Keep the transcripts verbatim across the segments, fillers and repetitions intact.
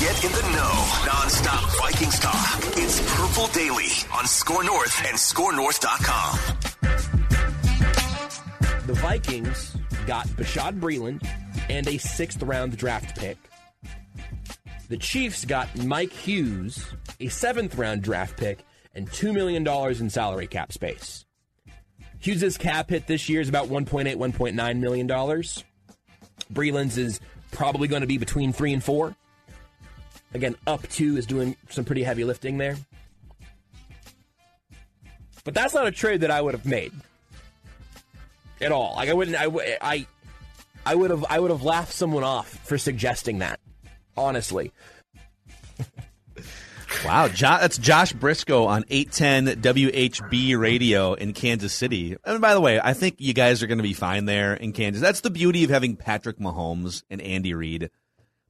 Get in the know, non-stop Vikings talk. It's Purple Daily on Score North and Score North dot com. The Vikings got Bashaud Breeland and a sixth round draft pick. The Chiefs got Mike Hughes, a seventh round draft pick, and two million dollars in salary cap space. Hughes' cap hit this year is about one point eight, one point nine million dollars. Breeland's is probably going to be between three and four. Again, up two is doing some pretty heavy lifting there. But that's not a trade that I would have made at all. Like I wouldn't. I I I would have. I would have laughed someone off for suggesting that. Honestly. Wow, jo- that's Josh Briscoe on eight ten W H B radio in Kansas City. And by the way, I think you guys are going to be fine there in Kansas. That's the beauty of having Patrick Mahomes and Andy Reid.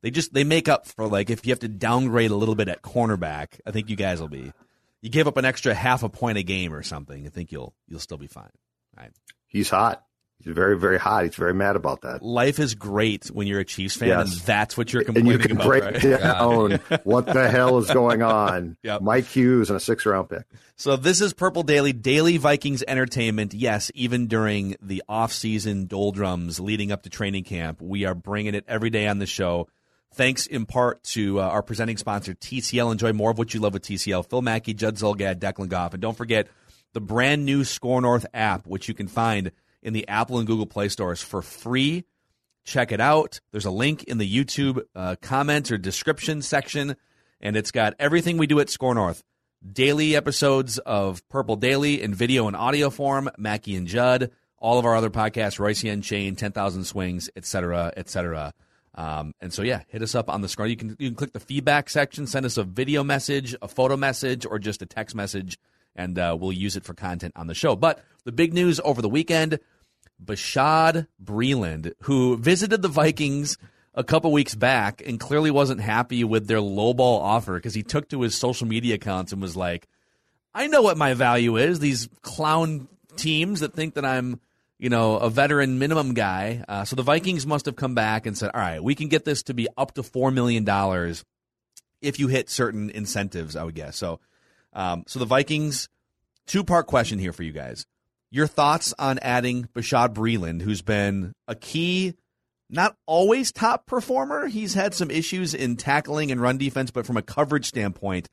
They just they make up for, like, if you have to downgrade a little bit at cornerback. I think you guys will be. You give up an extra half a point a game or something. I think you'll you'll still be fine. All right. He's hot. He's very, very hot. He's very mad about that. Life is great when you're a Chiefs fan, yes. And that's what you're complaining about. And you can about, break right? down what the hell is going on. Yep. Mike Hughes and a sixth round pick. So this is Purple Daily, daily Vikings entertainment. Yes, even during the off-season doldrums leading up to training camp, we are bringing it every day on the show. Thanks in part to uh, our presenting sponsor, T C L. Enjoy more of what you love with T C L. Phil Mackey, Judd Zulgad, Declan Goff. And don't forget the brand-new Score North app, which you can find in the Apple and Google Play stores for free. Check it out. There's a link in the YouTube uh, comments or description section, and it's got everything we do at Score North. Daily episodes of Purple Daily in video and audio form, Mackie and Judd, all of our other podcasts, Royce Unchained, ten thousand Swings, et cetera, et cetera. Um, and so, yeah, hit us up on the Score. You can, you can click the feedback section, send us a video message, a photo message, or just a text message, and uh, we'll use it for content on the show. But the big news over the weekend, Bashaud Breeland, who visited the Vikings a couple weeks back and clearly wasn't happy with their lowball offer because he took to his social media accounts and was like, I know what my value is. These clown teams that think that I'm, you know, a veteran minimum guy. Uh, so the Vikings must have come back and said, all right, we can get this to be up to four million dollars if you hit certain incentives, I would guess. So, um, so the Vikings, two-part question here for you guys. Your thoughts on adding Bashaud Breeland, who's been a key, not always top performer. He's had some issues in tackling and run defense, but from a coverage standpoint,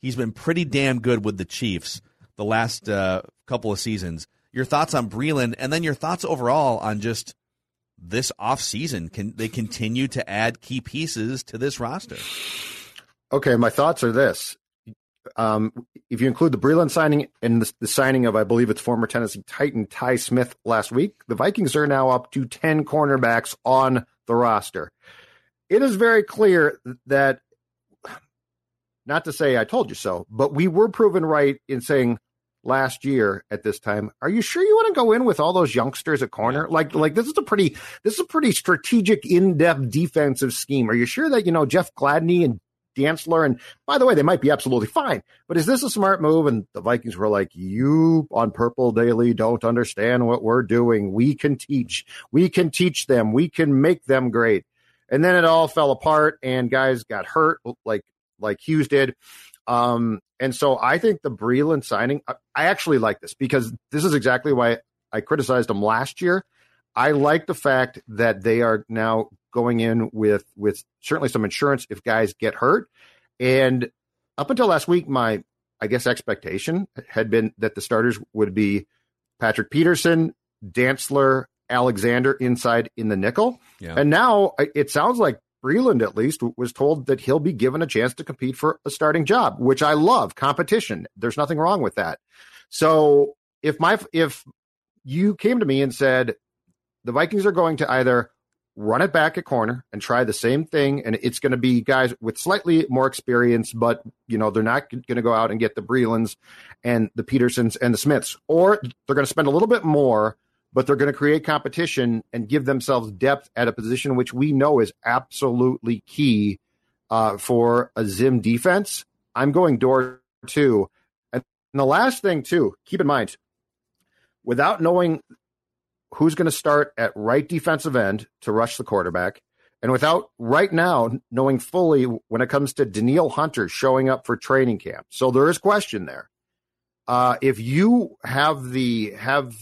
he's been pretty damn good with the Chiefs the last uh, couple of seasons. Your thoughts on Breeland, and then your thoughts overall on just this offseason. Can they continue to add key pieces to this roster? Okay, my thoughts are this. Um, if you include the Breeland signing and the, the signing of, I believe it's former Tennessee Titan Ty Smith last week, the Vikings are now up to ten cornerbacks on the roster. It is very clear that, not to say I told you so, but we were proven right in saying last year at this time, are you sure you want to go in with all those youngsters at corner? Like, like this is a pretty, this is a pretty strategic, in-depth defensive scheme. Are you sure that, you know, Jeff Gladney and Dantzler, and by the way, they might be absolutely fine, but is this a smart move? And the Vikings were like, you on Purple Daily don't understand what we're doing. We can teach. We can teach them. We can make them great. And then it all fell apart, and guys got hurt like like Hughes did. Um, and so I think the Breeland signing, I, I actually like this because this is exactly why I criticized them last year. I like the fact that they are now going in with with certainly some insurance if guys get hurt. And up until last week, my, I guess, expectation had been that the starters would be Patrick Peterson, Dantzler, Alexander inside in the nickel. Yeah. And now it sounds like Breeland, at least, was told that he'll be given a chance to compete for a starting job, which I love. Competition. There's nothing wrong with that. So if my if you came to me and said the Vikings are going to either run it back at corner and try the same thing, and it's going to be guys with slightly more experience, but you know they're not going to go out and get the Breelands and the Petersons and the Smiths, or they're going to spend a little bit more, but they're going to create competition and give themselves depth at a position which we know is absolutely key uh, for a Zim defense. I'm going door two. And the last thing, too, keep in mind, without knowing who's going to start at right defensive end to rush the quarterback, and without right now knowing fully when it comes to Danielle Hunter showing up for training camp. So there is question there. Uh, if you have the have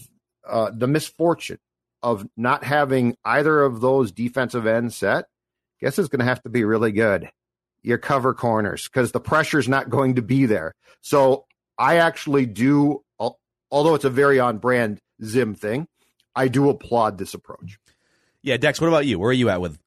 uh, the misfortune of not having either of those defensive ends set, guess it's going to have to be really good. Your cover corners, because the pressure's not going to be there. So I actually do, although it's a very on-brand Zim thing, I do applaud this approach. Yeah, Dex, what about you? Where are you at with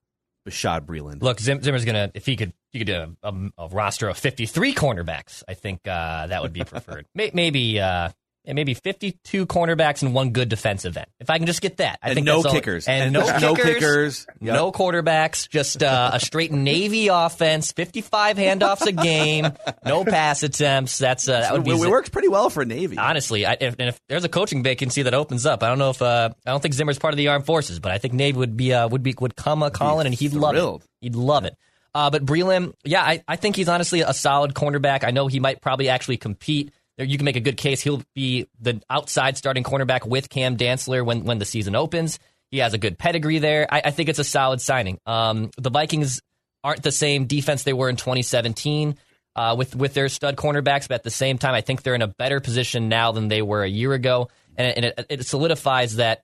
Bashaud Breeland? Look, Zim, Zimmer's going to, if he could, you could do a, a, a roster of fifty-three cornerbacks. I think uh, that would be preferred. maybe uh, maybe fifty-two cornerbacks and one good defensive end. If I can just get that. I and think no that's kickers. All, and, and no kickers. No kickers. Yep. No quarterbacks. Just uh, a straight Navy offense. fifty-five handoffs a game. No pass attempts. That's uh, that would be it. It works pretty well for Navy. Honestly, I, if, and if there's a coaching vacancy that opens up, I don't know if uh, I don't think Zimmer's part of the armed forces, but I think Navy would be uh, would be would come a calling, and he'd thrilled. love it. He'd love yeah. it. Uh, but Breeland, yeah, I, I think he's honestly a solid cornerback. I know he might probably actually compete. You can make a good case. He'll be the outside starting cornerback with Cam Dantzler when, when the season opens. He has a good pedigree there. I, I think it's a solid signing. Um, the Vikings aren't the same defense they were in twenty seventeen uh, with, with their stud cornerbacks, but at the same time, I think they're in a better position now than they were a year ago, and, and it, it solidifies that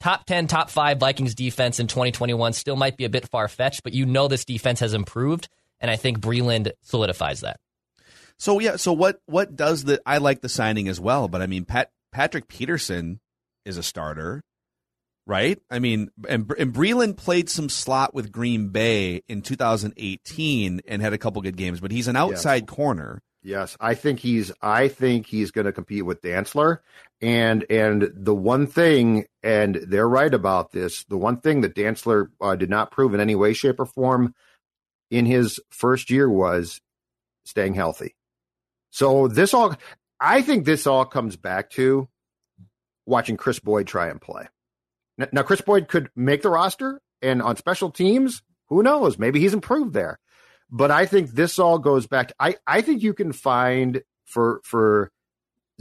top ten, top five Vikings defense in twenty twenty-one still might be a bit far-fetched, but you know this defense has improved, and I think Breeland solidifies that. So, yeah, so what, what does the – I like the signing as well, but, I mean, Pat Patrick Peterson is a starter, right? I mean, and, and Breeland played some slot with Green Bay in two thousand eighteen and had a couple good games, but he's an outside yes. corner. Yes, I think he's I think he's going to compete with Dantzler. And and the one thing, and they're right about this, the one thing that Dantzler uh, did not prove in any way, shape, or form in his first year was staying healthy. So this all, I think this all comes back to watching Chris Boyd try and play. Now, Chris Boyd could make the roster, and on special teams, who knows? Maybe he's improved there. But I think this all goes back to, I, I think you can find, for for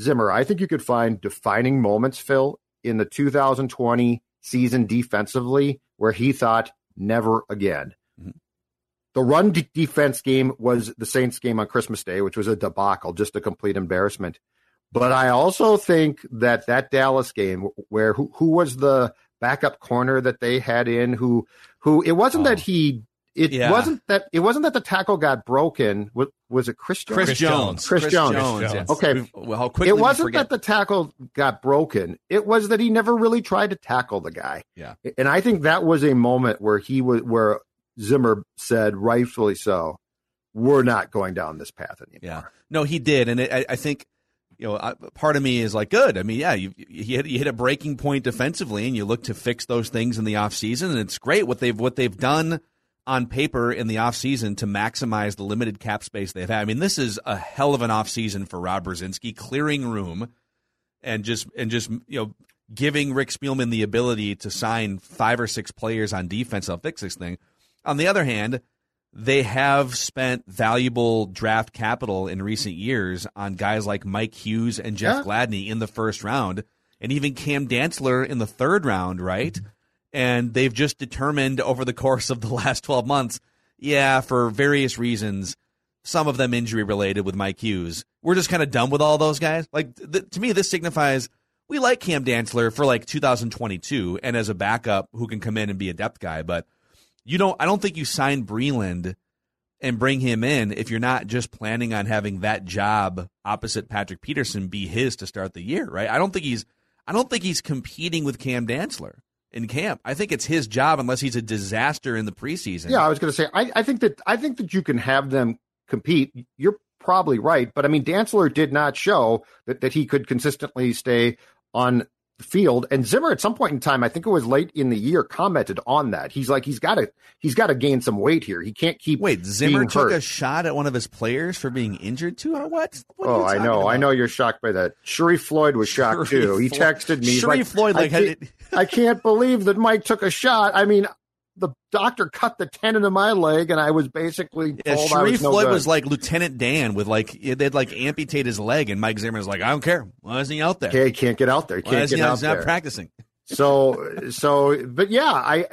Zimmer, I think you could find defining moments, Phil, in the two thousand twenty season defensively where he thought, never again. The run de- defense game was the Saints game on Christmas Day, which was a debacle, just a complete embarrassment. But I also think that that Dallas game where who, who was the backup corner that they had in who who it wasn't oh. that he it yeah. wasn't that it wasn't that the tackle got broken. Was, was it Chris Jones? Chris Jones. Chris, Chris Jones. Jones. Yes. Okay. Well, how quickly it wasn't that the tackle got broken. It was that he never really tried to tackle the guy. Yeah. And I think that was a moment where he was where Zimmer said, rightfully so, we're not going down this path anymore. Yeah, no, he did, and it, I, I think, you know, I, part of me is like, good. I mean, yeah, you, you hit you hit a breaking point defensively, and you look to fix those things in the offseason, and it's great what they've what they've done on paper in the offseason to maximize the limited cap space they've had. I mean, this is a hell of an offseason for Rob Brzezinski, clearing room, and just and just you know giving Rick Spielman the ability to sign five or six players on defense to fix this thing. On the other hand, they have spent valuable draft capital in recent years on guys like Mike Hughes and Jeff yeah. Gladney in the first round, and even Cam Dantzler in the third round, right? And they've just determined over the course of the last twelve months, yeah, for various reasons, some of them injury-related with Mike Hughes, we're just kind of done with all those guys. Like th- To me, this signifies we like Cam Dantzler for like two thousand twenty-two and as a backup who can come in and be a depth guy, but You don't. I don't think you sign Breeland and bring him in if you're not just planning on having that job opposite Patrick Peterson be his to start the year, right? I don't think he's. I don't think he's competing with Cam Dantzler in camp. I think it's his job unless he's a disaster in the preseason. Yeah, I was going to say. I, I think that. I think that you can have them compete. You're probably right, but I mean, Dantzler did not show that that he could consistently stay on the field. And Zimmer, at some point in time, I think it was late in the year, commented on that. He's like, he's got to, he's got to gain some weight here. He can't keep. Wait, Zimmer being took hurt. a shot at one of his players for being injured too. What? what oh, I know, about? I know. You're shocked by that. Sheree Floyd was shocked Sheree too. Floyd. He texted me. Sheree like, Floyd, like, I can't, I can't believe that Mike took a shot. I mean, the doctor cut the tendon in my leg, and I was basically told yeah, I was no Floyd good. Was like Lieutenant Dan with like they'd like amputate his leg, and Mike Zimmer's like, I don't care. Why isn't he out there? Okay, can't get out there. Can't Why isn't get he out, out he's there. He's not practicing. So, so, but yeah, I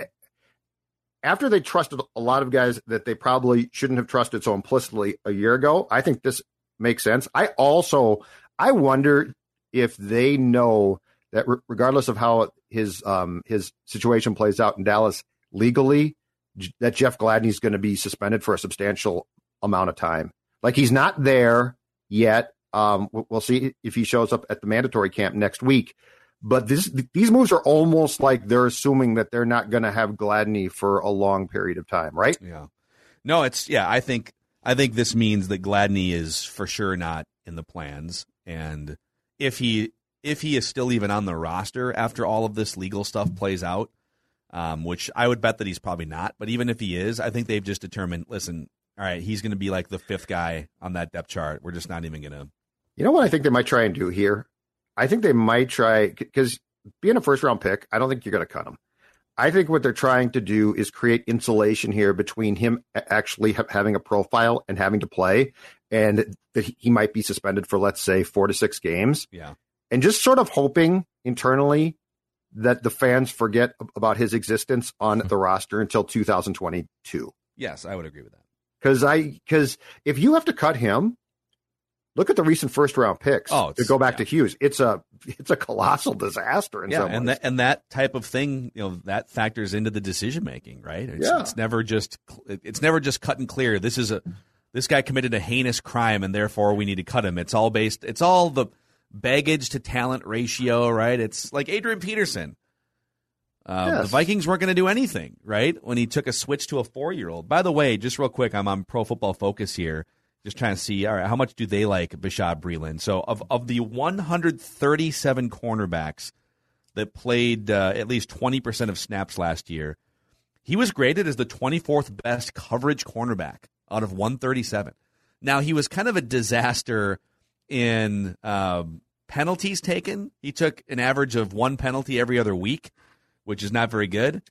after they trusted a lot of guys that they probably shouldn't have trusted so implicitly a year ago, I think this makes sense. I also I wonder if they know that re- regardless of how his um, his situation plays out in Dallas. Legally, that Jeff Gladney is going to be suspended for a substantial amount of time. Like, he's not there yet. Um, we'll see if he shows up at the mandatory camp next week. But this, these moves are almost like they're assuming that they're not going to have Gladney for a long period of time, right? Yeah. No, it's yeah. I think I think this means that Gladney is for sure not in the plans, and if he if he is still even on the roster after all of this legal stuff plays out. Um, which I would bet that he's probably not. But even if he is, I think they've just determined, listen, all right, he's going to be like the fifth guy on that depth chart. We're just not even going to. You know what I think they might try and do here? I think they might try, because being a first-round pick, I don't think you're going to cut him. I think what they're trying to do is create insulation here between him actually ha- having a profile and having to play, and that he might be suspended for, let's say, four to six games. Yeah. And just sort of hoping internally that the fans forget about his existence on the roster until two thousand twenty-two. Yes, I would agree with that. Because I, cause if you have to cut him, look at the recent first-round picks oh, to go back yeah. to Hughes. It's a it's a colossal disaster in yeah, some ways. And that, and that type of thing, you know, that factors into the decision-making, right? It's, yeah. it's never just it's never just cut and clear. This is a this guy committed a heinous crime, and therefore we need to cut him. It's all based – it's all the – baggage to talent ratio, right? It's like Adrian Peterson. Uh, yes. The Vikings weren't going to do anything, right, when he took a switch to a four-year-old. By the way, just real quick, I'm on Pro Football Focus here, just trying to see, all right, how much do they like Bashaud Breeland? So of, of the one hundred thirty-seven cornerbacks that played uh, at least twenty percent of snaps last year, he was graded as the twenty-fourth best coverage cornerback out of one hundred thirty-seven. Now, he was kind of a disaster in um, penalties taken. He took an average of one penalty every other week, which is not very good.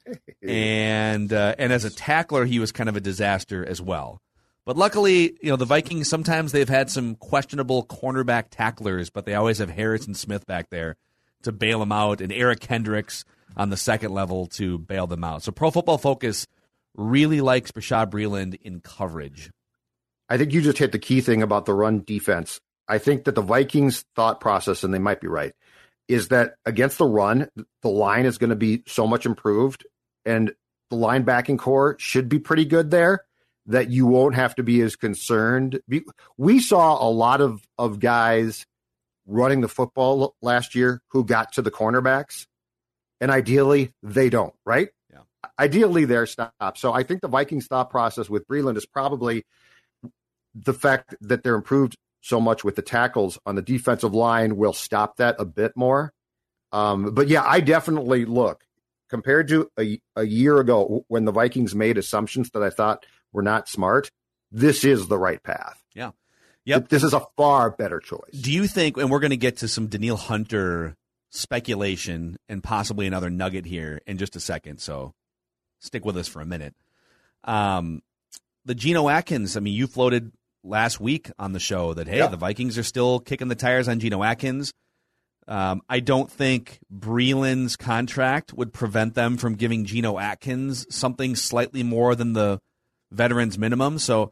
And uh, and as a tackler, he was kind of a disaster as well. But luckily, you know, the Vikings, sometimes they've had some questionable cornerback tacklers, but they always have Harrison Smith back there to bail them out, and Eric Hendricks on the second level to bail them out. So Pro Football Focus really likes Bashaud Breeland in coverage. I think you just hit the key thing about the run defense. I think that the Vikings' thought process, and they might be right, is that against the run, the line is going to be so much improved, and the linebacking core should be pretty good there that you won't have to be as concerned. We saw a lot of, of guys running the football last year who got to the cornerbacks, and ideally they don't, right? Yeah. Ideally they're stopped. So I think the Vikings' thought process with Breeland is probably the fact that they're improved so much with the tackles on the defensive line will stop that a bit more. Um, but yeah, I definitely look compared to a, a year ago when the Vikings made assumptions that I thought were not smart. This is the right path. Yeah. Yep. This is a far better choice. Do you think, and we're going to get to some Danielle Hunter speculation and possibly another nugget here in just a second. So stick with us for a minute. Um, the Geno Atkins, I mean, you floated last week on the show that, hey, yeah. the Vikings are still kicking the tires on Geno Atkins. Um, I don't think Breeland's contract would prevent them from giving Geno Atkins something slightly more than the veterans minimum. So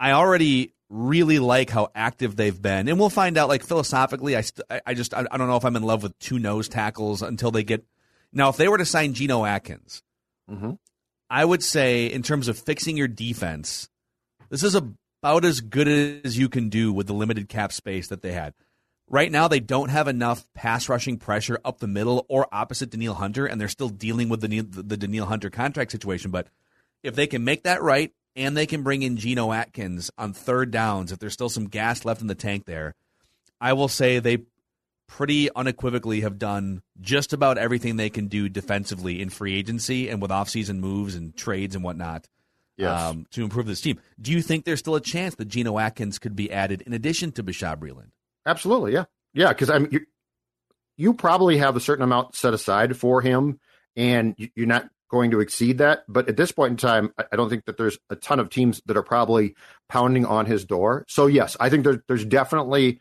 I already really like how active they've been. And we'll find out, like, philosophically, I st- I just I don't know if I'm in love with two nose tackles until they get – now, if they were to sign Geno Atkins, mm-hmm. I would say in terms of fixing your defense, this is about as good as you can do with the limited cap space that they had. Right now, they don't have enough pass rushing pressure up the middle or opposite Danielle Hunter, and they're still dealing with the, the Danielle Hunter contract situation. But if they can make that right, and they can bring in Geno Atkins on third downs, if there's still some gas left in the tank there, I will say they pretty unequivocally have done just about everything they can do defensively in free agency and with offseason moves and trades and whatnot. Yes. um, to improve this team. Do you think there's still a chance that Geno Atkins could be added in addition to Bashaud Breeland? Absolutely, yeah. Yeah, because I mean, you, you probably have a certain amount set aside for him, and you, you're not going to exceed that. But at this point in time, I, I don't think that there's a ton of teams that are probably pounding on his door. So, yes, I think there, there's definitely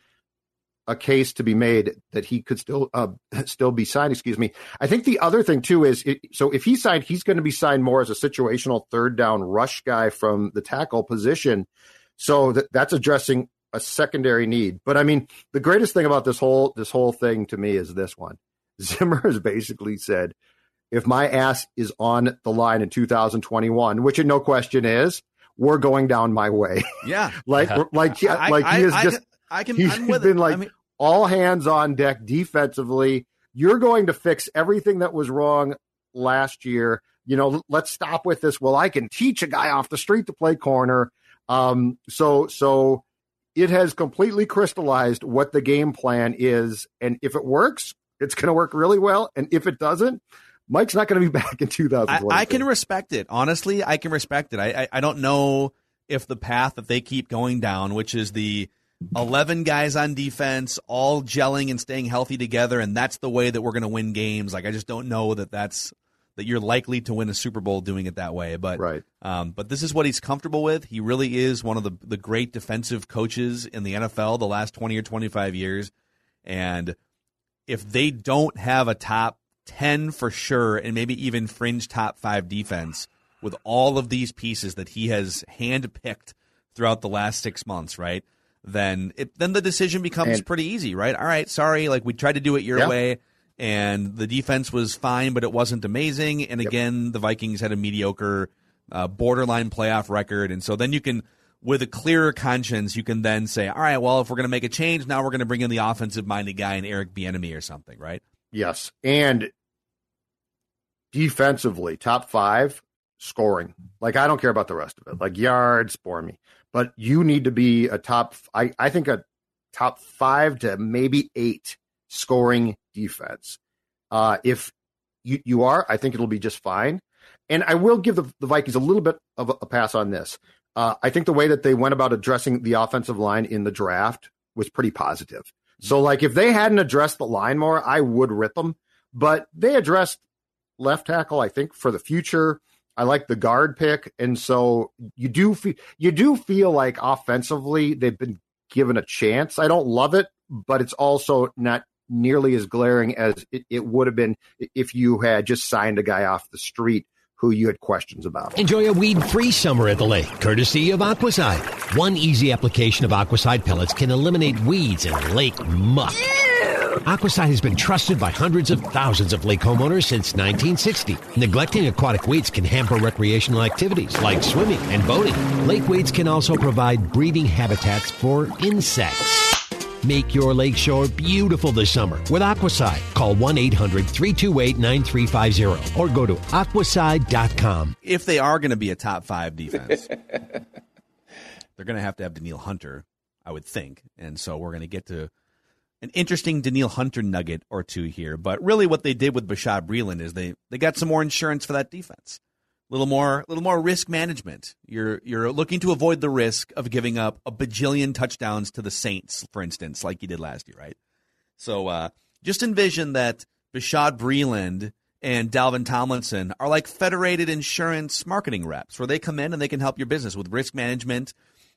a case to be made that he could still uh, still be signed, excuse me. I think the other thing, too, is it, so if he's signed, he's going to be signed more as a situational third-down rush guy from the tackle position. So that, that's addressing a secondary need. But I mean, the greatest thing about this whole this whole thing to me is this one. Zimmer has basically said, if my ass is on the line in two thousand twenty-one, which in no question is, we're going down my way. Yeah. like, yeah. like, yeah, I, like I, he is I, just, I can, he's I'm with been it. like I mean, all hands on deck defensively. You're going to fix everything that was wrong last year. You know, let's stop with this. Well, I can teach a guy off the street to play corner. Um, so, so, It has completely crystallized what the game plan is, and if it works, it's going to work really well, and if it doesn't, Mike's not going to be back in two thousand twenty. I, I can respect it. Honestly, I can respect it. I, I I don't know if the path that they keep going down, which is the eleven guys on defense, all gelling and staying healthy together, and that's the way that we're going to win games. Like, I just don't know that that's that you're likely to win a Super Bowl doing it that way. But right. um, but this is what he's comfortable with. He really is one of the, the great defensive coaches in the N F L the last twenty or twenty-five years. And if they don't have a top ten for sure, and maybe even fringe top five defense with all of these pieces that he has handpicked throughout the last six months, right, then it, then the decision becomes and, pretty easy, right? All right, sorry, like we tried to do it your yeah. way. And the defense was fine, but it wasn't amazing. And again, yep. the Vikings had a mediocre, uh, borderline playoff record. And so then you can, with a clearer conscience, you can then say, all right, well, if we're going to make a change, now we're going to bring in the offensive-minded guy and Eric Bieniemy or something, right? Yes. And defensively, top five, scoring. Like, I don't care about the rest of it. Like, yards, bore me. But you need to be a top, I, I think a top five to maybe eight scoring defense. Uh, if you, you are, I think it'll be just fine. And I will give the, the Vikings a little bit of a, a pass on this. Uh, I think the way that they went about addressing the offensive line in the draft was pretty positive. So, like, if they hadn't addressed the line more, I would rip them. But they addressed left tackle, I think, for the future. I like the guard pick. And so you do feel, you do feel like offensively they've been given a chance. I don't love it, but it's also not nearly as glaring as it, it would have been if you had just signed a guy off the street who you had questions about. Enjoy a weed-free summer at the lake, courtesy of Aquaside. One easy application of Aquaside pellets can eliminate weeds and lake muck. Aquaside has been trusted by hundreds of thousands of lake homeowners since nineteen sixty. Neglecting aquatic weeds can hamper recreational activities like swimming and boating. Lake weeds can also provide breeding habitats for insects. Make your lakeshore beautiful this summer with Aquaside. Call one eight hundred three two eight nine three five zero or go to aquaside dot com. If they are going to be a top five defense, they're going to have to have Danielle Hunter, I would think. And so we're going to get to an interesting Danielle Hunter nugget or two here. But really what they did with Bashaud Breeland is they, they got some more insurance for that defense. A little more, little more risk management. You're you're looking to avoid the risk of giving up a bajillion touchdowns to the Saints, for instance, like you did last year, right? So uh, just envision that Bashaud Breeland and Dalvin Tomlinson are like federated insurance marketing reps, where they come in and they can help your business with risk management,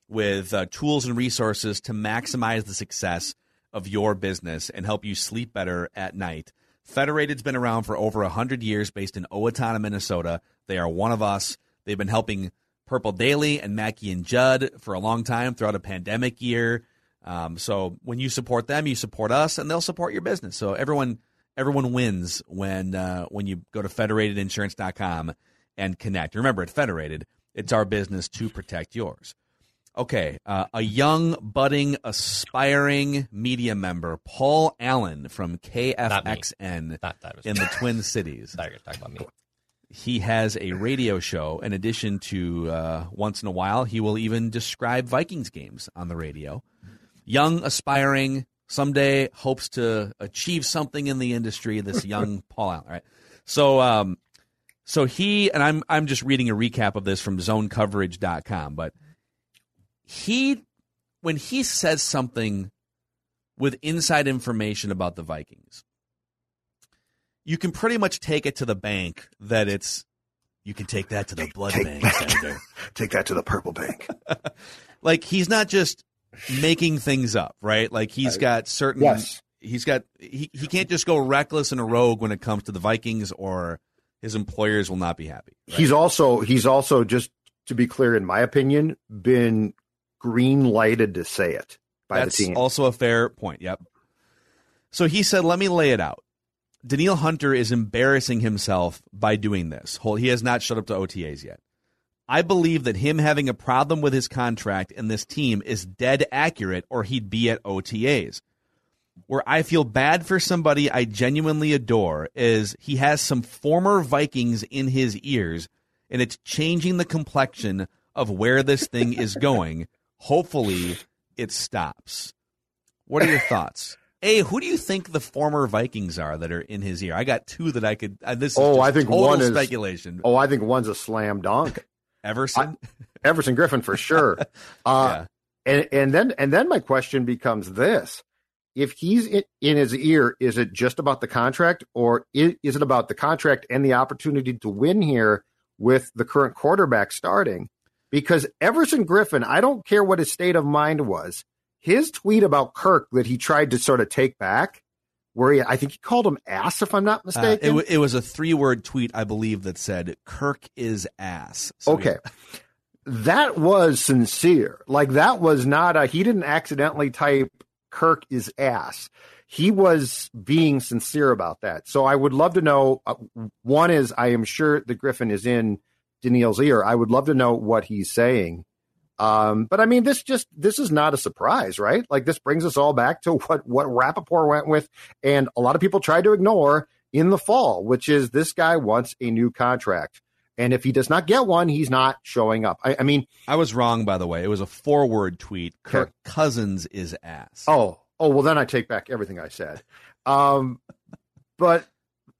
with uh, tools and resources to maximize the success of your business and help you sleep better at night. Federated's been around for over one hundred years, based in Owatonna, Minnesota. They are one of us. They've been helping Purple Daily and Mackey and Judd for a long time throughout a pandemic year. Um, so when you support them, you support us, and they'll support your business. So everyone everyone wins when uh, when you go to federated insurance dot com and connect. Remember, at Federated, it's our business to protect yours. Okay, uh, a young, budding, aspiring media member, Paul Allen from K F X N Not Not, in the Twin Cities. Thought you were talking about me. He has a radio show. In addition to uh, once in a while, he will even describe Vikings games on the radio. Young, aspiring, someday hopes to achieve something in the industry, this young Paul Allen. Right? So um, so he, and I'm I'm just reading a recap of this from zone coverage dot com, but he, when he says something with inside information about the Vikings, you can pretty much take it to the bank that it's, you can take that to the blood take, bank. Take, Senator. Take that to the purple bank. Like, he's not just making things up, right? Like, he's got certain, yes. he's got, he, he can't just go reckless and a rogue when it comes to the Vikings, or his employers will not be happy. Right? He's also, he's also just, to be clear, in my opinion, been green lighted to say it by That's the team. That's also a fair point. Yep. So he said, let me lay it out. Danielle Hunter is embarrassing himself by doing this. He has not shut up to O T As yet. I believe that him having a problem with his contract and this team is dead accurate, or he'd be at O T As. Where I feel bad for somebody I genuinely adore is he has some former Vikings in his ears, and it's changing the complexion of where this thing is going. Hopefully it stops. What are your thoughts? A, who do you think the former Vikings are that are in his ear? I got two that I could. Uh, this is oh, I think total one is speculation. Oh, I think one's a slam dunk. Everson, I, Everson Griffen for sure. Uh, yeah. And and then and then my question becomes this: if he's in, in his ear, is it just about the contract, or is, is it about the contract and the opportunity to win here with the current quarterback starting? Because Everson Griffen, I don't care what his state of mind was. His tweet about Kirk that he tried to sort of take back, where he, I think he called him ass, if I'm not mistaken. Uh, it, w- it was a three-word tweet, I believe, that said, Kirk is ass. So okay. Yeah. That was sincere. Like, that was not a – he didn't accidentally type Kirk is ass. He was being sincere about that. So I would love to know uh, – one is I am sure the Griffen is in Danielle's ear. I would love to know what he's saying. Um, but I mean, this just, this is not a surprise, right? Like, this brings us all back to what, what Rapoport went with, and a lot of people tried to ignore in the fall, which is this guy wants a new contract. And if he does not get one, he's not showing up. I, I mean, I was wrong, by the way. It was a four word tweet. Kirk okay. Cousins is ass. Oh, oh, well, then I take back everything I said. Um, but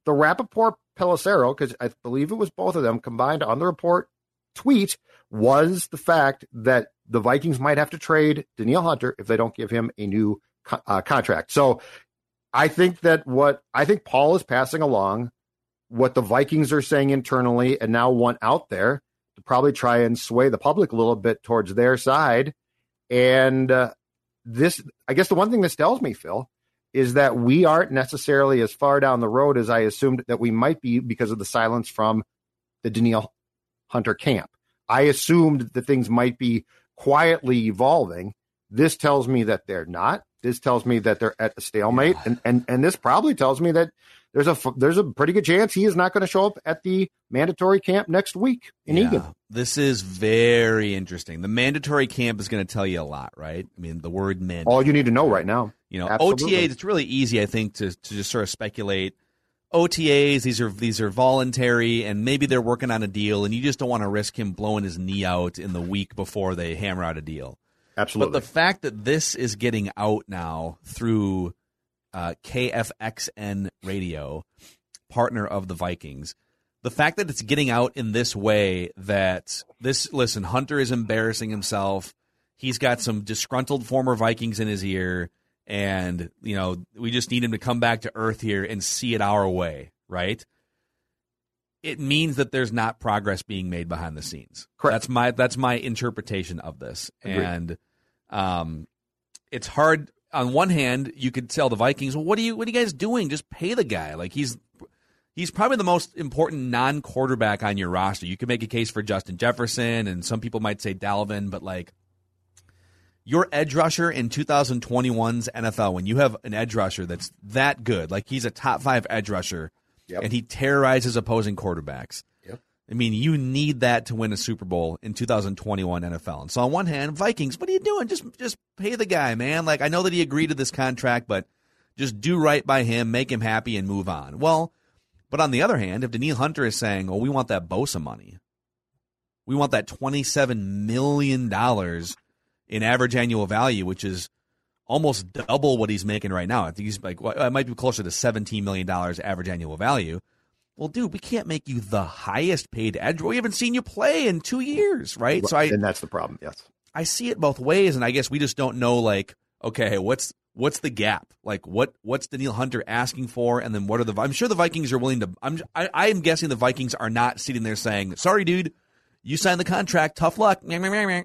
the Rapoport Pelissero, because I believe it was both of them combined on the report tweet, was the fact that the Vikings might have to trade Danielle Hunter if they don't give him a new co- uh, contract. So I think that what I think Paul is passing along, what the Vikings are saying internally and now want out there to probably try and sway the public a little bit towards their side. And uh, this, I guess the one thing this tells me, Phil, is that we aren't necessarily as far down the road as I assumed that we might be because of the silence from the Danielle Hunter camp. I assumed that things might be quietly evolving. This tells me that they're not. This tells me that they're at a stalemate, yeah. and, and and this probably tells me that there's a there's a pretty good chance he is not going to show up at the mandatory camp next week in yeah. Eagan. This is very interesting. The mandatory camp is going to tell you a lot, right? I mean, the word mandatory. All you need to know right now. You know, absolutely. O T As. It's really easy, I think, to to just sort of speculate. O T As, these are these are voluntary, and maybe they're working on a deal, and you just don't want to risk him blowing his knee out in the week before they hammer out a deal. Absolutely. But the fact that this is getting out now through uh, K F X N Radio, partner of the Vikings, the fact that it's getting out in this way that this, listen, Hunter is embarrassing himself. He's got some disgruntled former Vikings in his ear. And, you know, we just need him to come back to earth here and see it our way, right? It means that there's not progress being made behind the scenes. Correct. That's my that's my interpretation of this. Agreed. And um, it's hard. On one hand, you could tell the Vikings, well, what are you what are you guys doing? Just pay the guy. Like, he's he's probably the most important non-quarterback on your roster. You could make a case for Justin Jefferson, and some people might say Dalvin, but like, your edge rusher in two thousand twenty-one's N F L, when you have an edge rusher that's that good, like he's a top five edge rusher, yep. and he terrorizes opposing quarterbacks. Yep. I I mean, you need that to win a Super Bowl in two thousand twenty-one N F L. And so on one hand, Vikings, what are you doing? Just just pay the guy, man. Like, I know that he agreed to this contract, but just do right by him, make him happy, and move on. Well, but on the other hand, if Danielle Hunter is saying, oh, we want that Bosa money, we want that twenty-seven million dollars in average annual value, which is almost double what he's making right now. I think he's like, well, it might be closer to seventeen million dollars average annual value. Well, dude, we can't make you the highest paid edge. We haven't seen you play in two years, right? So I, and that's the problem, yes. I see it both ways, and I guess we just don't know, like, okay, what's what's the gap? Like, what what's Danielle Hunter asking for, and then what are the – I'm sure the Vikings are willing to – I'm I, I'm guessing the Vikings are not sitting there saying, sorry, dude, you signed the contract, tough luck.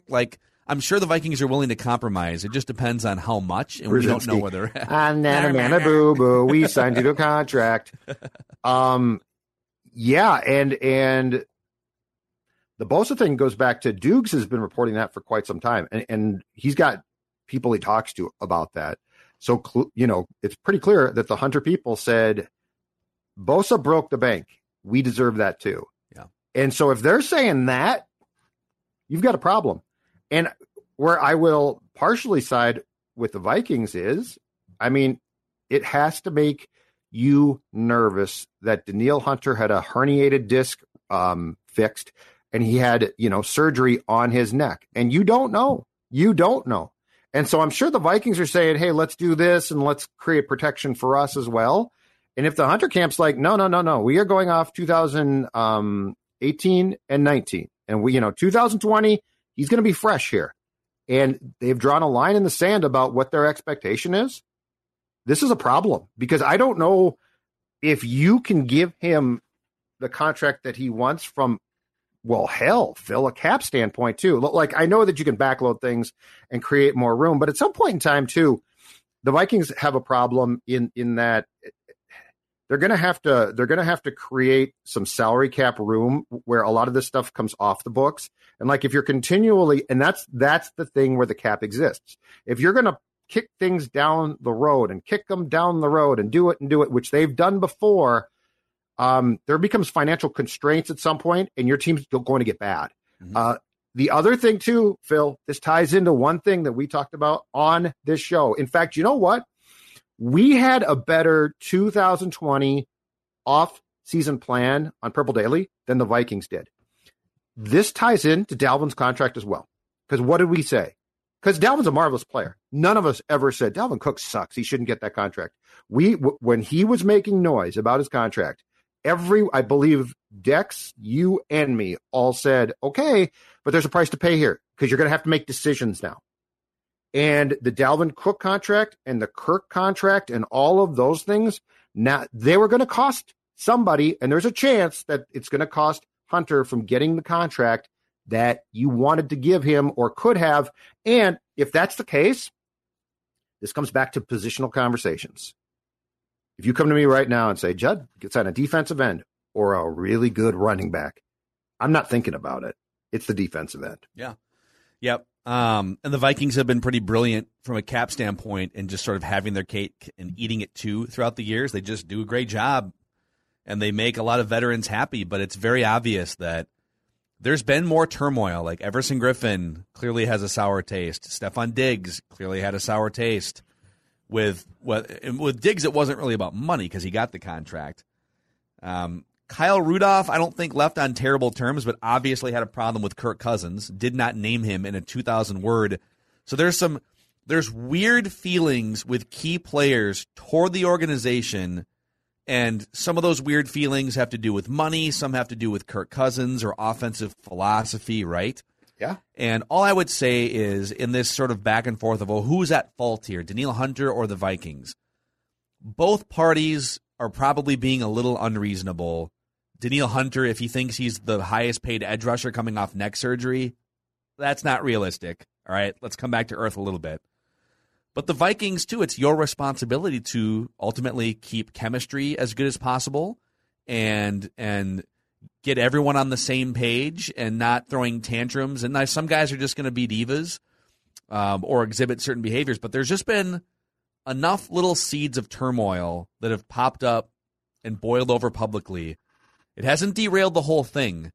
Like, I'm sure the Vikings are willing to compromise. It just depends on how much, and we don't know where they're at. I'm nana, nana, boo, boo. We signed you to a contract. Um. Yeah, and and the Bosa thing goes back to Dukes has been reporting that for quite some time, and, and he's got people he talks to about that. So, you know, it's pretty clear that the Hunter people said, Bosa broke the bank. We deserve that too. Yeah. And so if they're saying that, you've got a problem. And where I will partially side with the Vikings is, I mean, it has to make you nervous that Danielle Hunter had a herniated disc um, fixed, and he had, you know, surgery on his neck. And you don't know. You don't know. And so I'm sure the Vikings are saying, hey, let's do this, and let's create protection for us as well. And if the Hunter camp's like, no, no, no, no, we are going off two thousand eighteen and nineteen. And, we, you know, two thousand twenty, he's going to be fresh here. And they've drawn a line in the sand about what their expectation is. This is a problem, because I don't know if you can give him the contract that he wants from, well, hell, Phil, a cap standpoint, too. Like, I know that you can backload things and create more room, but at some point in time, too, the Vikings have a problem in in that they're going to have to they're going to have to create some salary cap room where a lot of this stuff comes off the books. And like, if you're continually, and that's that's the thing where the cap exists. If you're going to kick things down the road and kick them down the road and do it and do it, which they've done before, um, there becomes financial constraints at some point, and your team's going to get bad. Mm-hmm. Uh, the other thing, too, Phil, this ties into one thing that we talked about on this show. In fact, you know what? We had a better two thousand twenty off-season plan on Purple Daily than the Vikings did. This ties into Dalvin's contract as well, because what did we say? Because Dalvin's a marvelous player. None of us ever said, Dalvin Cook sucks. He shouldn't get that contract. We, w- when he was making noise about his contract, every, I believe, Dex, you, and me all said, okay, but there's a price to pay here, because you're going to have to make decisions now. And the Dalvin Cook contract and the Kirk contract and all of those things, now they were going to cost somebody, and there's a chance that it's going to cost Hunter from getting the contract that you wanted to give him or could have. And if that's the case, this comes back to positional conversations. If you come to me right now and say, Judd, get on a defensive end or a really good running back, I'm not thinking about it. It's the defensive end. Yeah. Yep. Um, and the Vikings have been pretty brilliant from a cap standpoint and just sort of having their cake and eating it too throughout the years. They just do a great job, and they make a lot of veterans happy, but it's very obvious that there's been more turmoil. Like, Everson Griffen clearly has a sour taste. Stefan Diggs clearly had a sour taste. With with, with Diggs, it wasn't really about money because he got the contract. Um, Kyle Rudolph, I don't think, left on terrible terms, but obviously had a problem with Kirk Cousins. Did not name him in a two thousand word. So there's some there's weird feelings with key players toward the organization. And some of those weird feelings have to do with money. Some have to do with Kirk Cousins or offensive philosophy, right? Yeah. And all I would say is, in this sort of back and forth of, oh, who's at fault here, Danielle Hunter or the Vikings? Both parties are probably being a little unreasonable. Danielle Hunter, if he thinks he's the highest paid edge rusher coming off neck surgery, that's not realistic. All right, let's come back to earth a little bit. But the Vikings, too, it's your responsibility to ultimately keep chemistry as good as possible and and get everyone on the same page and not throwing tantrums. And some guys are just going to be divas um, or exhibit certain behaviors. But there's just been enough little seeds of turmoil that have popped up and boiled over publicly. It hasn't derailed the whole thing,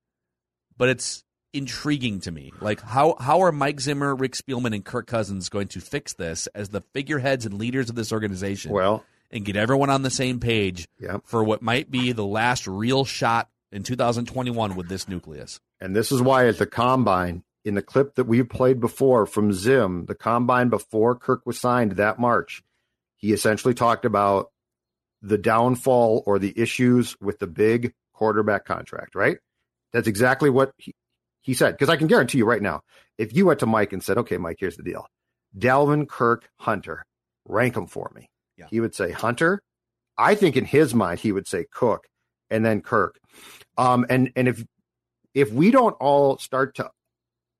but it's intriguing to me. Like, how how are Mike Zimmer, Rick Spielman, and Kirk Cousins going to fix this as the figureheads and leaders of this organization? Well, and get everyone on the same page yeah. for what might be the last real shot in two thousand twenty-one with this nucleus. And this is why at the Combine, in the clip that we played before from Zim, the Combine before Kirk was signed that March, he essentially talked about the downfall or the issues with the big quarterback contract, right? That's exactly what he, he said. Because I can guarantee you right now, if you went to Mike and said, okay, Mike, here's the deal. Dalvin, Kirk, Hunter, rank them for me. Yeah. He would say Hunter. I think in his mind, he would say Cook and then Kirk. Um, and and if if we don't all start to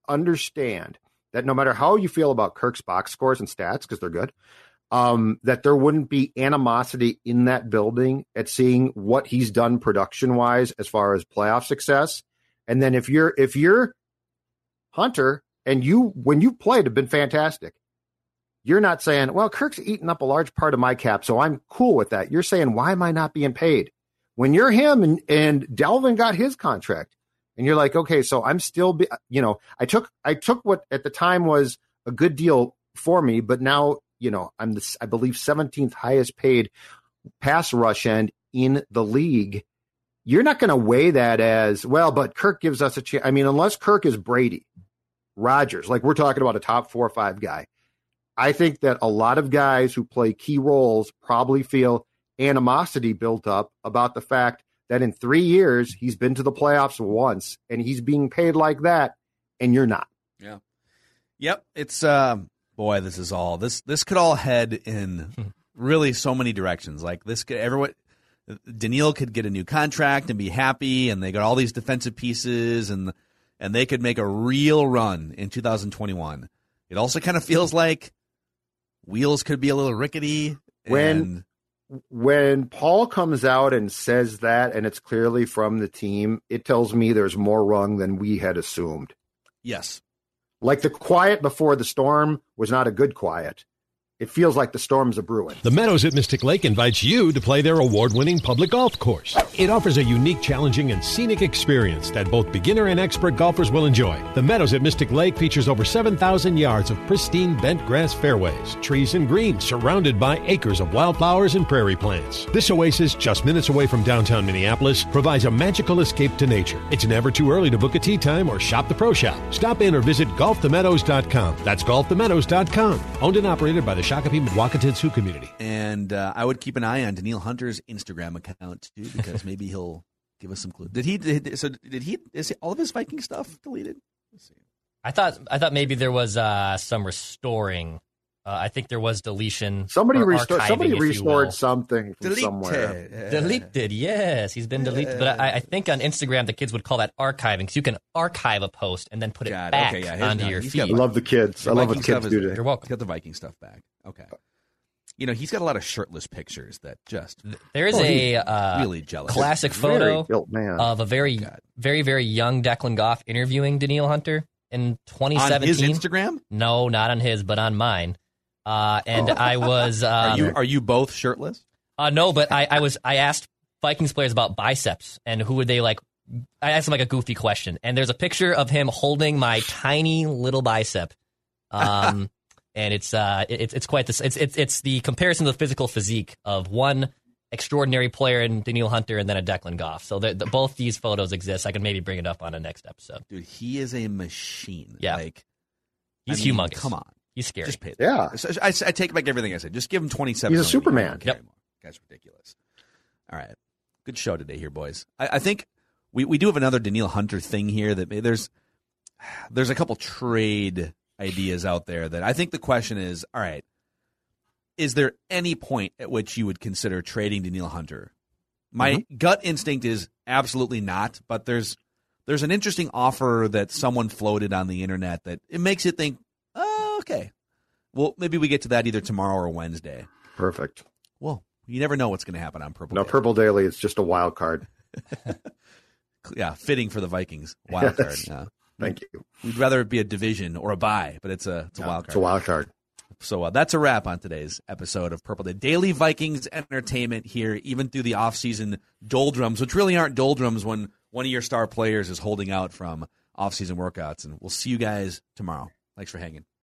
understand that no matter how you feel about Kirk's box scores and stats, because they're good, um, that there wouldn't be animosity in that building at seeing what he's done production-wise as far as playoff success. And then if you're if you're Hunter and you when you played have been fantastic, you're not saying, well, Kirk's eating up a large part of my cap, so I'm cool with that. You're saying, why am I not being paid? When you're him and, and Dalvin got his contract, and you're like, okay, so I'm still, be, you know, I took I took what at the time was a good deal for me, but now, you know, I'm the, I believe, seventeenth highest paid pass rush end in the league. You're not going to weigh that as, well, but Kirk gives us a chance. I mean, unless Kirk is Brady, Rodgers, like we're talking about a top four or five guy. I think that a lot of guys who play key roles probably feel animosity built up about the fact that in three years he's been to the playoffs once and he's being paid like that and you're not. Yeah. Yep. It's uh, boy, this is all this, this could all head in really so many directions. Like this could everyone, Danielle could get a new contract and be happy. And they got all these defensive pieces and, and they could make a real run in two thousand twenty-one. It also kind of feels like, wheels could be a little rickety. When when Paul comes out and says that, and it's clearly from the team, it tells me there's more wrong than we had assumed. Yes. Like the quiet before the storm was not a good quiet. It feels like the storms are brewing. The Meadows at Mystic Lake invites you to play their award-winning public golf course. It offers a unique, challenging, and scenic experience that both beginner and expert golfers will enjoy. The Meadows at Mystic Lake features over seven thousand yards of pristine bent grass fairways, trees and greens, surrounded by acres of wildflowers and prairie plants. This oasis, just minutes away from downtown Minneapolis, provides a magical escape to nature. It's never too early to book a tee time or shop the pro shop. Stop in or visit golf the meadows dot com. That's golf the meadows dot com. Owned and operated by the Shakopee Midwakaton Sioux community. And uh, I would keep an eye on Danielle Hunter's Instagram account too, because maybe he'll give us some clues. Did he? Did, so did he? Is all of his Viking stuff deleted? Let's see. I thought. I thought maybe there was uh, some restoring. Uh, I think there was deletion. Somebody restored. Somebody restored something from deleted. Somewhere. Yeah. Deleted. Yes, he's been deleted. Yeah. But I, I think on Instagram the kids would call that archiving, because you can archive a post and then put Got it back okay, yeah. onto your feed. I love the kids. The I love Viking what kids do today. You're welcome. He's got the Viking stuff back. Okay. You know, he's got a lot of shirtless pictures that just... There is oh, a uh, really classic photo built, of a very, God. very, very young Declan Goff interviewing Danielle Hunter in twenty seventeen. On his Instagram? No, not on his, but on mine. Uh, and oh. I was... Um, are you are you both shirtless? Uh, no, but I, I was. I asked Vikings players about biceps and who would they like... I asked them like a goofy question. And there's a picture of him holding my tiny little bicep. Um... And it's uh it's it's quite this it's it's it's the comparison of the physical physique of one extraordinary player in Danielle Hunter and then a Declan Goff. So the, the, both these photos exist. I can maybe bring it up on a next episode. Dude, he is a machine. Yeah, like he's I mean, humongous. Come on, he's scary. Just pay yeah, I, I, I take back everything I said. Just give him twenty-seven. He's a Superman. Yep, anymore. That's ridiculous. All right, good show today here, boys. I, I think we, we do have another Danielle Hunter thing here that there's there's a couple trade ideas out there that I think the question is, all right, is there any point at which you would consider trading Danielle Hunter? My mm-hmm. gut instinct is absolutely not, but there's there's an interesting offer that someone floated on the internet that it makes you think, oh, okay, well, maybe we get to that either tomorrow or Wednesday. Perfect. Well, you never know what's going to happen on Purple Daily. No, Purple Daily is just a wild card. Yeah, fitting for the Vikings. Wild yes. card, yeah. Thank you. We'd rather it be a division or a bye, but it's a, it's a yeah, wild card. It's a wild card. So uh, that's a wrap on today's episode of Purple Day. Daily Vikings entertainment here, even through the offseason doldrums, which really aren't doldrums when one of your star players is holding out from off-season workouts. And we'll see you guys tomorrow. Thanks for hanging.